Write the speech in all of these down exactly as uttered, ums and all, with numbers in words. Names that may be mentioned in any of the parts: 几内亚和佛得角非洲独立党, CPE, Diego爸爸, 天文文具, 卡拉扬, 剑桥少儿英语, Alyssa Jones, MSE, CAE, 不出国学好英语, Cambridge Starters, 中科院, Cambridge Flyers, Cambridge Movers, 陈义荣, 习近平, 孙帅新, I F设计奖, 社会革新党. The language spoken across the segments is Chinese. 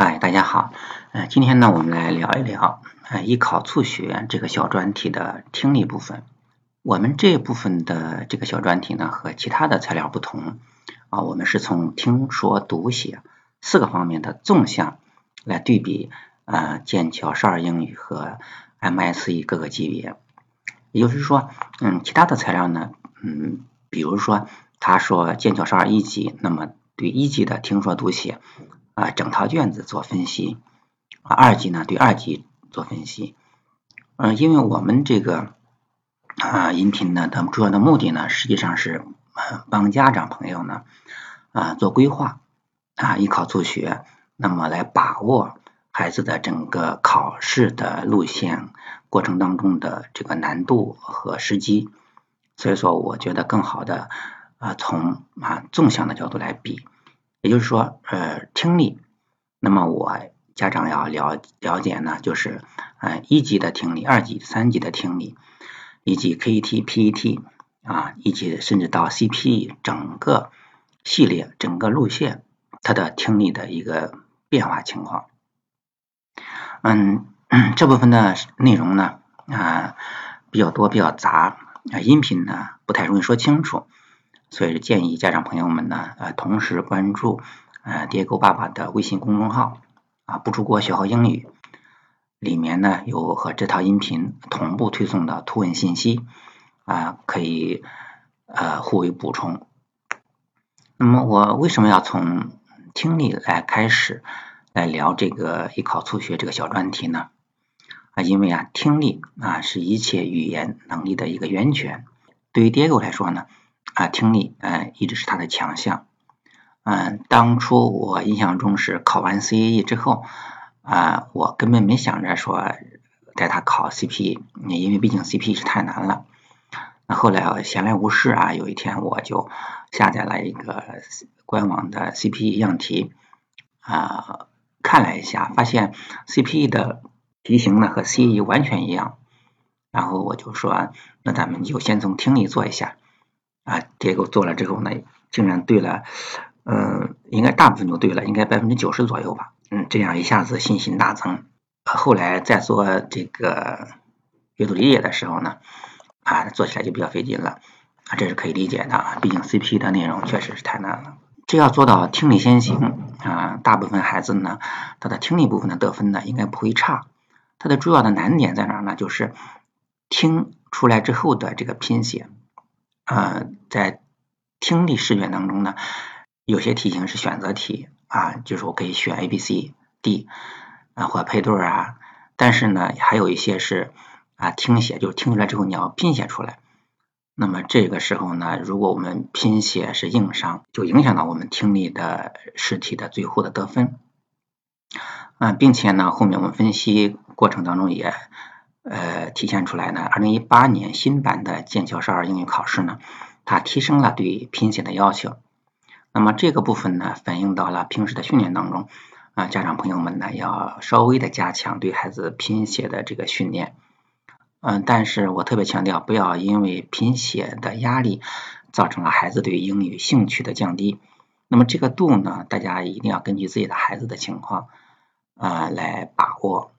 嗨，大家好，呃，今天呢，我们来聊一聊呃，艺考促学这个小专题的听力部分。我们这部分的这个小专题呢，和其他的材料不同啊，我们是从听说读写四个方面的纵向来对比呃，剑桥少儿英语和 M S E 各个级别。也就是说，嗯，其他的材料呢，嗯，比如说他说剑桥少儿一级，那么对一级的听说读写。啊，整套卷子做分析，啊，二级呢对二级做分析，嗯、呃，因为我们这个啊音频呢，它主要的目的呢，实际上是帮家长朋友呢啊做规划啊，艺考促学，那么来把握孩子的整个考试的路线过程当中的这个难度和时机，所以说我觉得更好的啊从啊纵向的角度来比。也就是说，呃，听力，那么我家长要了了解呢，就是呃一级的听力、二级、三级的听力，以及 K E T、P E T 啊，以及甚至到 C P E 整个系列、整个路线，它的听力的一个变化情况。嗯，这部分的内容呢，啊、呃，比较多、比较杂，啊，音频呢不太容易说清楚。所以建议家长朋友们呢，呃，同时关注呃“Diego爸爸”的微信公众号啊，“不出国学好英语”里面呢有和这套音频同步推送的图文信息啊，可以呃互为补充。那么我为什么要从听力来开始来聊这个艺考促学这个小专题呢？啊，因为啊，听力啊是一切语言能力的一个源泉。对于 Diego 来说呢。啊，听力，呃，一直是他的强项。嗯，当初我印象中是考完 C A E 之后，啊、呃，我根本没想着说带他考 C P E， 因为毕竟 C P E 是太难了。那后来我闲来无事啊，有一天我就下载了一个官网的 C P E 样题，啊、呃，看了一下，发现 C P E 的题型呢和 C A E 完全一样。然后我就说，那咱们就先从听力做一下。啊，结果做了之后呢，竟然对了，嗯，应该大部分都对了，应该百分之九十左右吧。嗯，这样一下子信心大增。后来在做这个阅读理解的时候呢，啊，做起来就比较费劲了。啊，这是可以理解的啊，毕竟 C P 的内容确实是太难了。这要做到听力先行啊，大部分孩子呢，他的听力部分的得分呢，应该不会差。它的主要的难点在哪呢？就是听出来之后的这个拼写。呃，在听力试卷当中呢，有些题型是选择题啊，就是我可以选 A、B、C、D 啊或配对啊，但是呢，还有一些是啊听写，就是听出来之后你要拼写出来。那么这个时候呢，如果我们拼写是硬伤，就影响到我们听力的试题的最后的得分。啊，并且呢，后面我们分析过程当中也。呃，体现出来呢，二零一八年新版的剑桥少儿英语考试呢，它提升了对拼写的要求。那么这个部分呢，反映到了平时的训练当中啊，家长朋友们呢要稍微的加强对孩子拼写的这个训练。嗯，但是我特别强调，不要因为拼写的压力造成了孩子对英语兴趣的降低。那么这个度呢，大家一定要根据自己的孩子的情况啊、呃、来把握。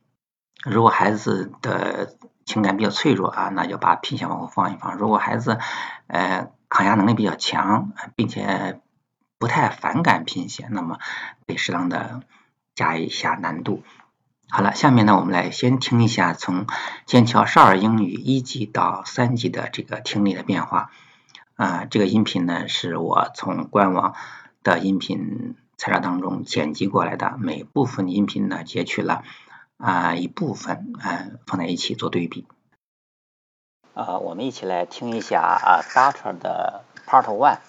如果孩子的情感比较脆弱啊，那就把拼写往后放一放。如果孩子呃抗压能力比较强，并且不太反感拼写，那么得适当的加一下难度。好了，下面呢我们来先听一下从剑桥少儿英语一级到三级的这个听力的变化。啊、呃，这个音频呢是我从官网的音频材料当中剪辑过来的，每部分音频呢截取了。啊，一部分啊放在一起做对比。呃，我们一起来听一下啊 ，Starter 的 Part One。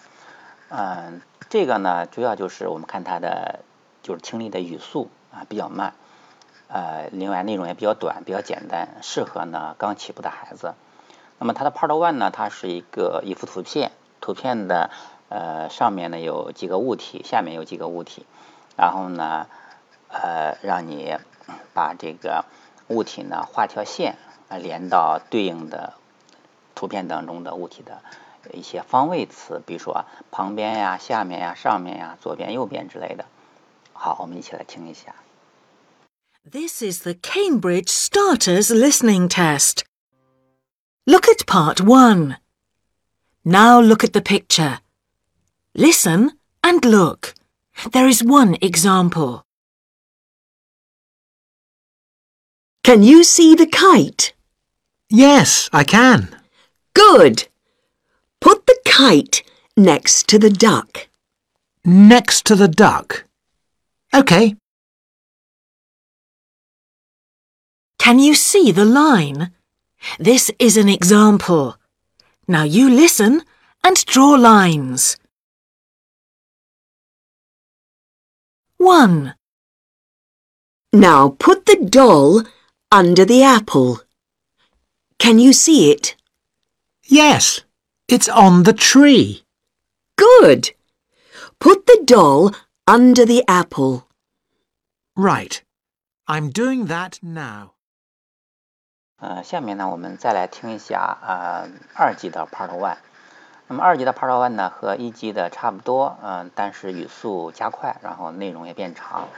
嗯，这个呢，主要就是我们看它的就是听力的语速啊比较慢，呃，另外内容也比较短，比较简单，适合呢刚起步的孩子。那么它的 Part One 呢，它是一个一幅图片，图片的呃上面呢有几个物体，下面有几个物体，然后呢呃让你。把这个物体呢画条线啊，连到对应的图片当中的物体的一些方位词，比如说旁边呀、下面呀、上面呀、左边、右边之类的。好，我们一起来听一下。This is the Cambridge Starters listening test. Look at part one. Now look at the picture. Listen and look. There is one example. Can you see the kite? Yes, I can. Good. Put the kite next to the duck. Next to the duck? OK. Can you see the line? This is an example. Now you listen and draw lines. one. Now put the doll under the apple. Can you see it? Yes, it's on the tree. Good. Put the doll under the apple. Right. I'm doing that now. 呃，下面呢，我们再来听一下呃二级的 Part One。那么二级的 Part One 呢，和一级的差不多，嗯、呃，但是语速加快，然后内容也变长。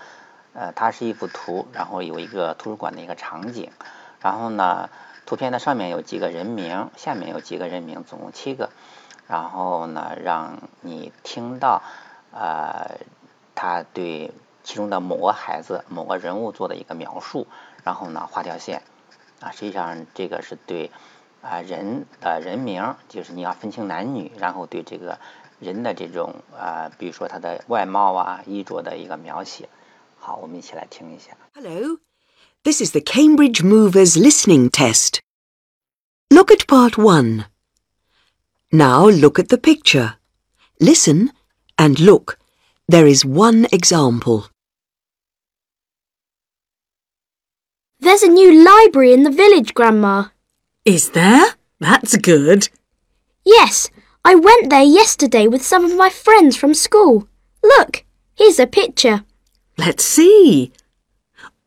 呃，它是一幅图，然后有一个图书馆的一个场景，然后呢，图片的上面有几个人名，下面有几个人名，总共七个。然后呢，让你听到呃，他对其中的某个孩子、某个人物做的一个描述，然后呢，画条线。啊，实际上这个是对啊、呃、人的人名，就是你要分清男女，然后对这个人的这种啊、呃，比如说他的外貌啊、衣着的一个描写。好，我们一起来听一下。Hello, this is the Cambridge Movers listening test. Look at part one. Now look at the picture. Listen and look. There is one example. There's a new library in the village, Grandma. Is there? That's good. Yes, I went there yesterday with some of my friends from school. Look, here's a picture. Let's see.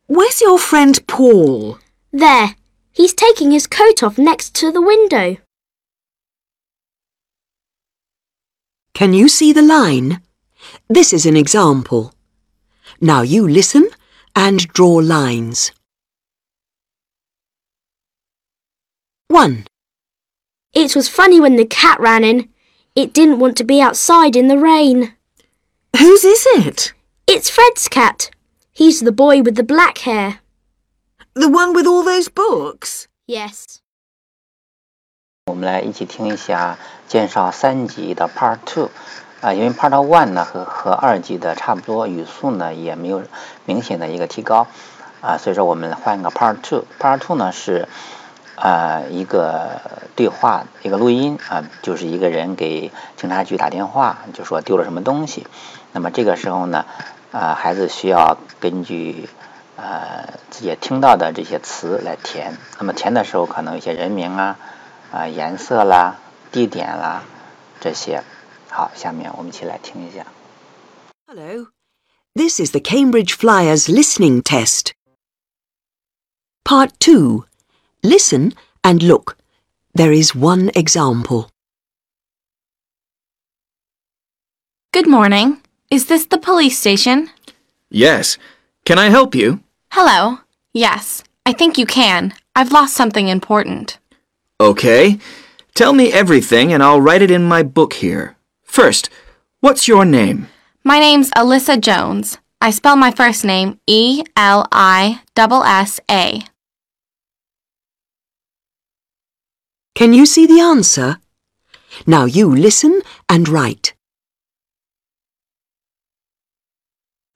Where's your friend Paul? There. He's taking his coat off next to the window. Can you see the line? This is an example. Now you listen and draw lines. one. It was funny when the cat ran in. It didn't want to be outside in the rain. Whose is it? It's Fred's cat. He's the boy with the black hair. The one with all those books? Yes. 我们来一起听一下介绍三级的 Part Two。啊，因为 Part One 呢和和二级的差不多，语速呢也没有明显的一个提高，啊，所以说我们换一个 Part Two。Part Two 呢是。呃，一个对话，一个录音啊、呃，就是一个人给警察局打电话，就说丢了什么东西。那么这个时候呢，呃，孩子需要根据呃自己听到的这些词来填。那么填的时候，可能有些人名啊、啊、呃、颜色啦、地点啦这些。好，下面我们一起来听一下。Hello, this is the Cambridge Flyers listening test. Part two. Listen and look. There is one example. Good morning. Is this the police station? Yes. Can I help you? Hello. Yes, I think you can. I've lost something important. Okay. Tell me everything and I'll write it in my book here. First, what's your name? My name's Alyssa Jones. I spell my first name E L I S S A. Can you see the answer? Now you listen and write.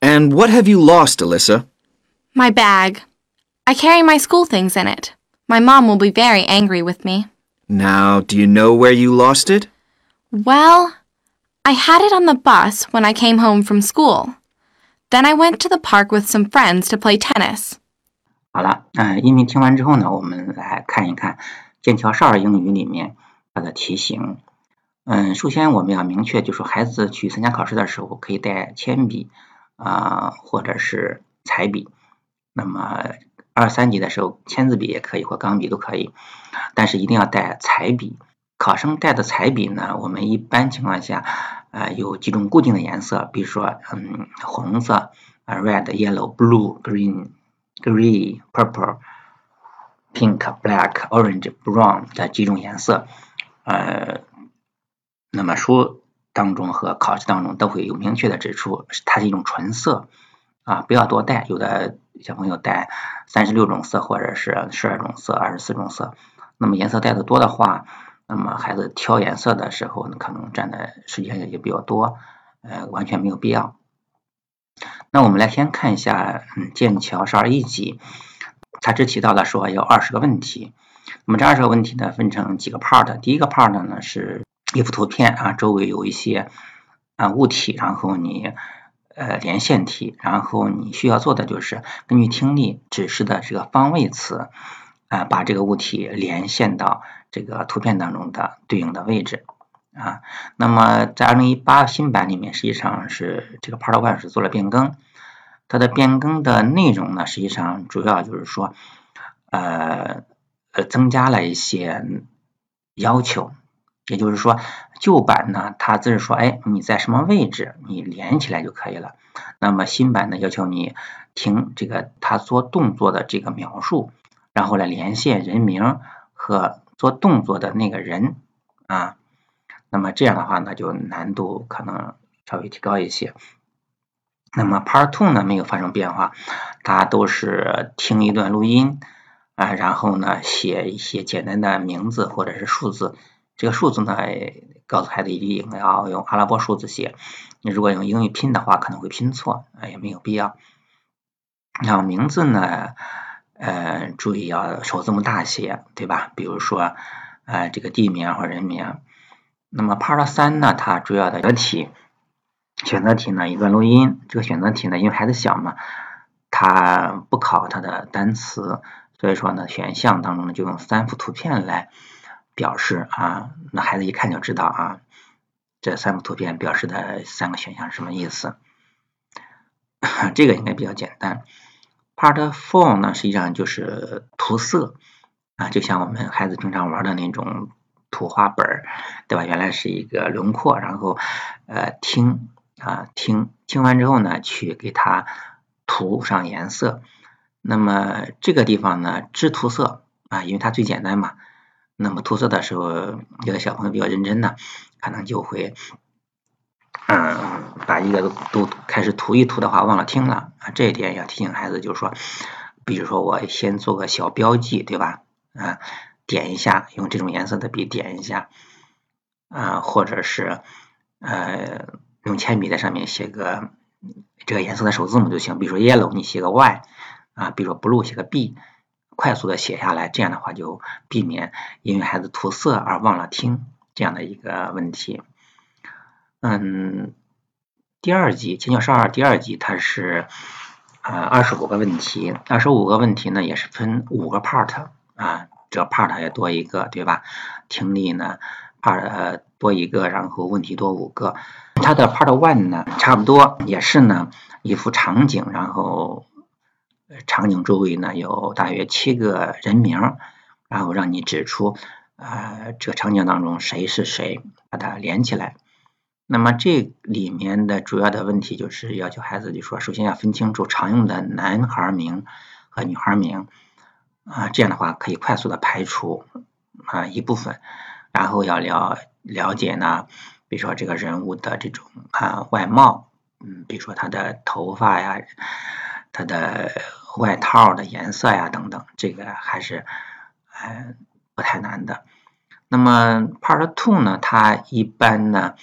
And what have you lost, Alyssa? My bag. I carry my school things in it. My mom will be very angry with me. Now, do you know where you lost it? Well, I had it on the bus when I came home from school. Then I went to the park with some friends to play tennis. 好了，呃，音频听完之后呢，我们来看一看。剑桥少儿英语里面它的题型，嗯，首先我们要明确，就是孩子去参加考试的时候可以带铅笔啊、呃，或者是彩笔。那么二三级的时候，签字笔也可以或钢笔都可以，但是一定要带彩笔。考生带的彩笔呢，我们一般情况下呃有几种固定的颜色，比如说嗯红色 red、yellow、blue、green green、purple、pink、black、orange、brown 的几种颜色，呃，那么书当中和考试当中都会有明确的指出，它是一种纯色啊，不要多带，有的小朋友带三十六种色或者是十二种色、二十四种色，那么颜色带的多的话，那么孩子挑颜色的时候呢，可能占的时间也比较多，呃，完全没有必要。那我们来先看一下，嗯，剑桥少儿一级，它只提到了说有二十个问题。那么这二十个问题呢，分成几个 part。第一个 part 呢是一幅图片啊，周围有一些啊物体，然后你呃连线题，然后你需要做的就是根据听力指示的这个方位词啊，把这个物体连线到这个图片当中的对应的位置。啊，那么在二零一八新版里面，实际上是这个 Part One 是做了变更，它的变更的内容呢，实际上主要就是说，呃呃，增加了一些要求，也就是说旧版呢，它只是说，哎，你在什么位置，你连起来就可以了。那么新版呢，要求你听这个它做动作的这个描述，然后来连线人名和做动作的那个人啊。那么这样的话呢，就难度可能稍微提高一些。那么 Part 二 呢没有发生变化，它都是听一段录音啊，然后呢写一些简单的名字或者是数字。这个数字呢告诉孩子一定要用阿拉伯数字写，你如果用英语拼的话可能会拼错啊，也没有必要。然后名字呢，呃，注意要首字母大写，对吧？比如说呃这个地名或人名。那么 Part 三呢，它主要的选择题，选择题呢一段录音，这个选择题呢因为孩子小嘛，它不考它的单词，所以说呢选项当中呢就用三幅图片来表示啊，那孩子一看就知道啊，这三幅图片表示的三个选项是什么意思，这个应该比较简单。 Part 四呢实际上就是涂色啊，就像我们孩子平常玩的那种图画本，对吧？原来是一个轮廓，然后呃听啊听听完之后呢，去给它涂上颜色。那么这个地方呢，只涂色啊，因为它最简单嘛。那么涂色的时候，有的小朋友比较认真呢，可能就会嗯把一个都开始涂一涂的话，忘了听了啊。这一点要提醒孩子，就是说，比如说我先做个小标记，对吧？啊。点一下，用这种颜色的笔点一下，啊、呃，或者是呃用铅笔在上面写个这个颜色的首字母就行，比如说 yellow 你写个 y 啊，比如说 blue 写个 b， 快速的写下来，这样的话就避免因为孩子涂色而忘了听这样的一个问题。嗯，第二集《剑桥少儿》第二集它是啊二十五个问题，二十五个问题呢也是分五个 part 啊。这 part 也多一个，对吧？听力呢 part、呃、多一个，然后问题多五个。它的 part one 呢，差不多也是呢一幅场景，然后场景周围呢有大约七个人名，然后让你指出呃这个场景当中谁是谁，把它连起来。那么这里面的主要的问题就是要求孩子就说，首先要分清楚常用的男孩名和女孩名。啊，这样的话可以快速的排除啊一部分，然后要了了解呢，比如说这个人物的这种啊外貌，嗯，比如说他的头发呀、他的外套的颜色呀等等，这个还是呃不太难的。那么 Part 二 呢，它一般呢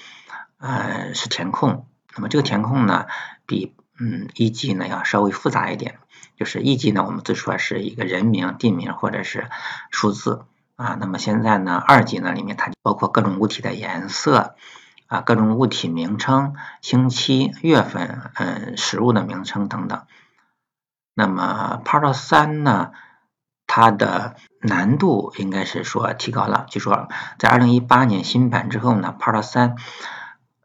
呃是填空，那么这个填空呢比嗯一级呢要稍微复杂一点。就是一级呢，我们最初是一个人名、地名或者是数字啊。那么现在呢，二级呢里面它包括各种物体的颜色啊，各种物体名称、星期、月份、嗯，食物的名称等等。那么 Part 三呢，它的难度应该是说提高了，就说在二零一八年新版之后呢 ，Part 三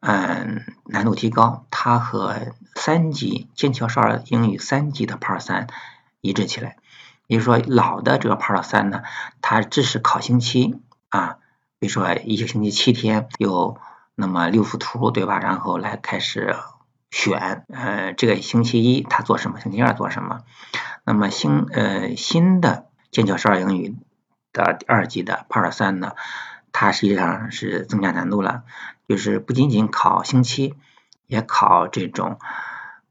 嗯难度提高，它和三级剑桥少儿英语三级的 Part 三一致起来，也就是说老的这个 Part 三呢，它只是考星期啊，比如说一个星期七天有那么六幅图，对吧？然后来开始选，呃，这个星期一他做什么，星期二做什么。那么新呃新的剑桥少儿英语的二级的 Part 三呢，它实际上是增加难度了，就是不仅仅考星期，也考这种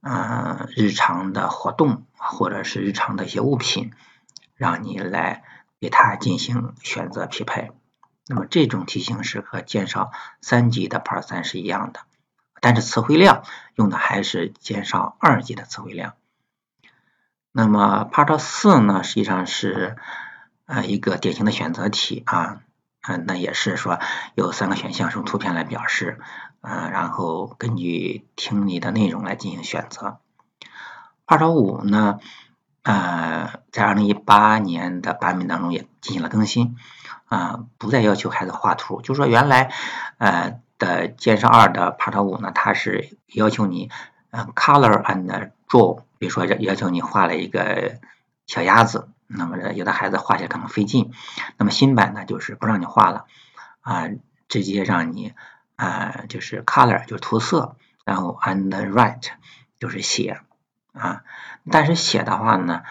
呃日常的活动或者是日常的一些物品，让你来给它进行选择匹配。那么这种题型是和剑少三级的 Part 三是一样的，但是词汇量用的还是剑少二级的词汇量。那么 Part 四 呢，实际上是呃一个典型的选择题啊，嗯、呃，那也是说有三个选项是用图片来表示，呃，然后根据听力的内容来进行选择。Part 五 呢，呃，在二零一八年的版本当中也进行了更新，啊、呃，不再要求孩子画图，就是说原来呃的剑少二的 Part 五 呢，它是要求你呃 color and draw， 比如说要求你画了一个小鸭子。那么有的孩子画起来可能费劲，那么新版呢就是不让你画了啊、呃，直接让你啊、呃、就是 color 就是涂色，然后 and write 就是写啊。但是写的话呢，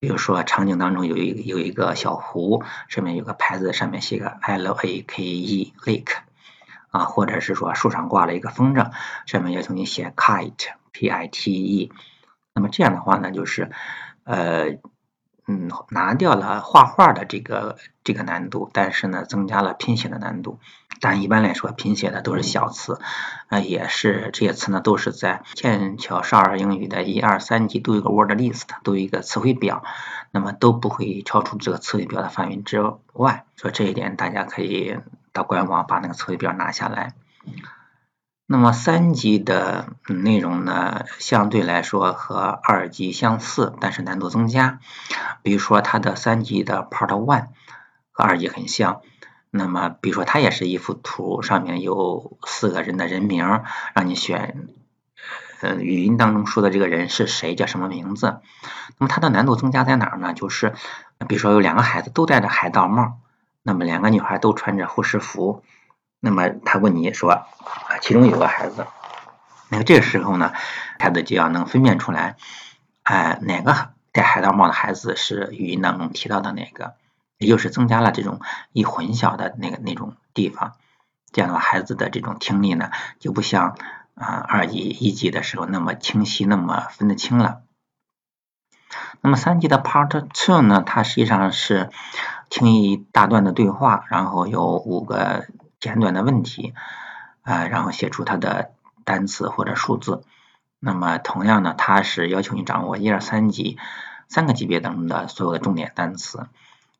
比如说场景当中有一个有一个小湖，上面有个牌子，上面写个 L A K E lake 啊，或者是说树上挂了一个风筝，上面要求你写 kite P I T E。那么这样的话呢，就是呃。嗯，拿掉了画画的这个这个难度，但是呢，增加了拼写的难度。但一般来说，拼写的都是小词，呃，也是这些词呢，都是在剑桥少儿英语的一二三级都有个 word list， 都有一个词汇表，那么都不会超出这个词汇表的范围之外。所以这一点大家可以到官网把那个词汇表拿下来。那么三级的内容呢，相对来说和二级相似，但是难度增加。比如说它的三级的 Part 一 和二级很像，那么比如说它也是一幅图，上面有四个人的人名，让你选呃，语音当中说的这个人是谁，叫什么名字。那么它的难度增加在哪儿呢？就是比如说有两个孩子都戴着海盗帽，那么两个女孩都穿着护士服，那么他问你说啊，其中有个孩子，那个这个时候呢，孩子就要能分辨出来，哎、呃，哪个戴海盗帽的孩子是语音当中提到的那个，也就是增加了这种易混淆的那个那种地方。这样的话，孩子的这种听力呢，就不像啊、呃、二级、一级的时候那么清晰，那么分得清了。那么三级的 Part 二 呢，它实际上是听一大段的对话，然后有五个简短的问题，啊、呃，然后写出它的单词或者数字。那么同样呢，它是要求你掌握一二三级三个级别当中的所有的重点单词。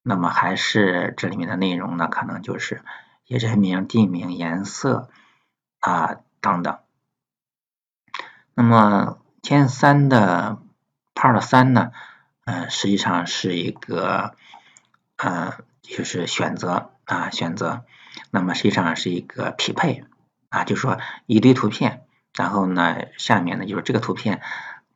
那么还是这里面的内容呢，可能就是一些人名、地名、颜色啊、呃、等等。那么剑三的 Part 三 呢，呃，实际上是一个呃，就是选择啊、呃、选择。那么实际上是一个匹配啊，就是说一堆图片，然后呢，下面呢就是这个图片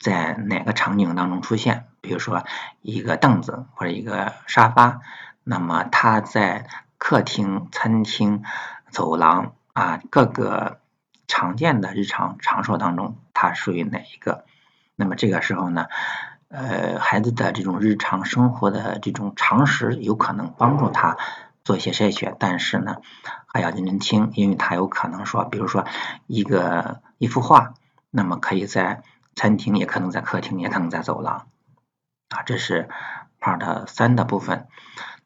在哪个场景当中出现，比如说一个凳子或者一个沙发，那么它在客厅、餐厅、走廊啊各个常见的日常场所当中，它属于哪一个？那么这个时候呢，呃，孩子的这种日常生活的这种常识有可能帮助他做一些筛选，但是呢，还要认真听，因为它有可能说，比如说一个一幅画，那么可以在餐厅，也可能在客厅，也可能在走廊，啊，这是 Part 三 的部分。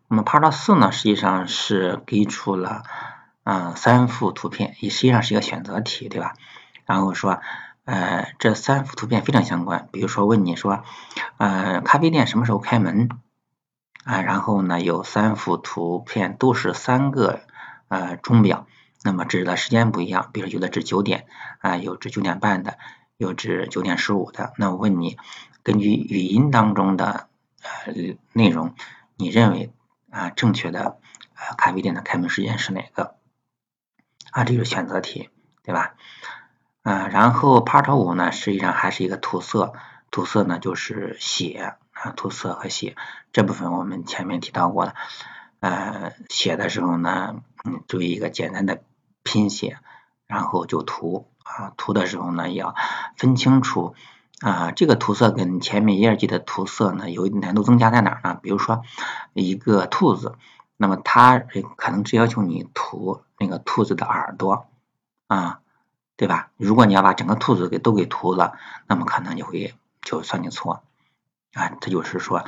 那么 Part 四 呢，实际上是给出了嗯、呃、三幅图片，也实际上是一个选择题，对吧？然后说，呃，这三幅图片非常相关，比如说问你说，呃，咖啡店什么时候开门？啊，然后呢，有三幅图片都是三个呃钟表，那么指的时间不一样，比如有的指九点啊、呃，有指九点半的，有指九点十五的。那我问你，根据语音当中的呃内容，你认为啊、呃、正确的呃咖啡店的开门时间是哪个？啊，这就是选择题，对吧？啊、呃，然后 Part 五 呢，实际上还是一个涂色，涂色呢就是写。啊，涂色和写这部分我们前面提到过了，呃，写的时候呢，嗯，注意一个简单的拼写，然后就涂啊，涂的时候呢，要分清楚啊，这个涂色跟前面一二季的涂色呢，有难度增加在哪儿呢？比如说一个兔子，那么它可能只要求你涂那个兔子的耳朵啊，对吧？如果你要把整个兔子给都给涂了，那么可能就会就算你错啊。这就是说，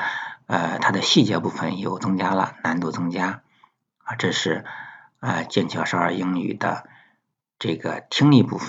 呃，它的细节部分有增加了，难度增加啊。这是啊，剑桥少儿英语的这个听力部分。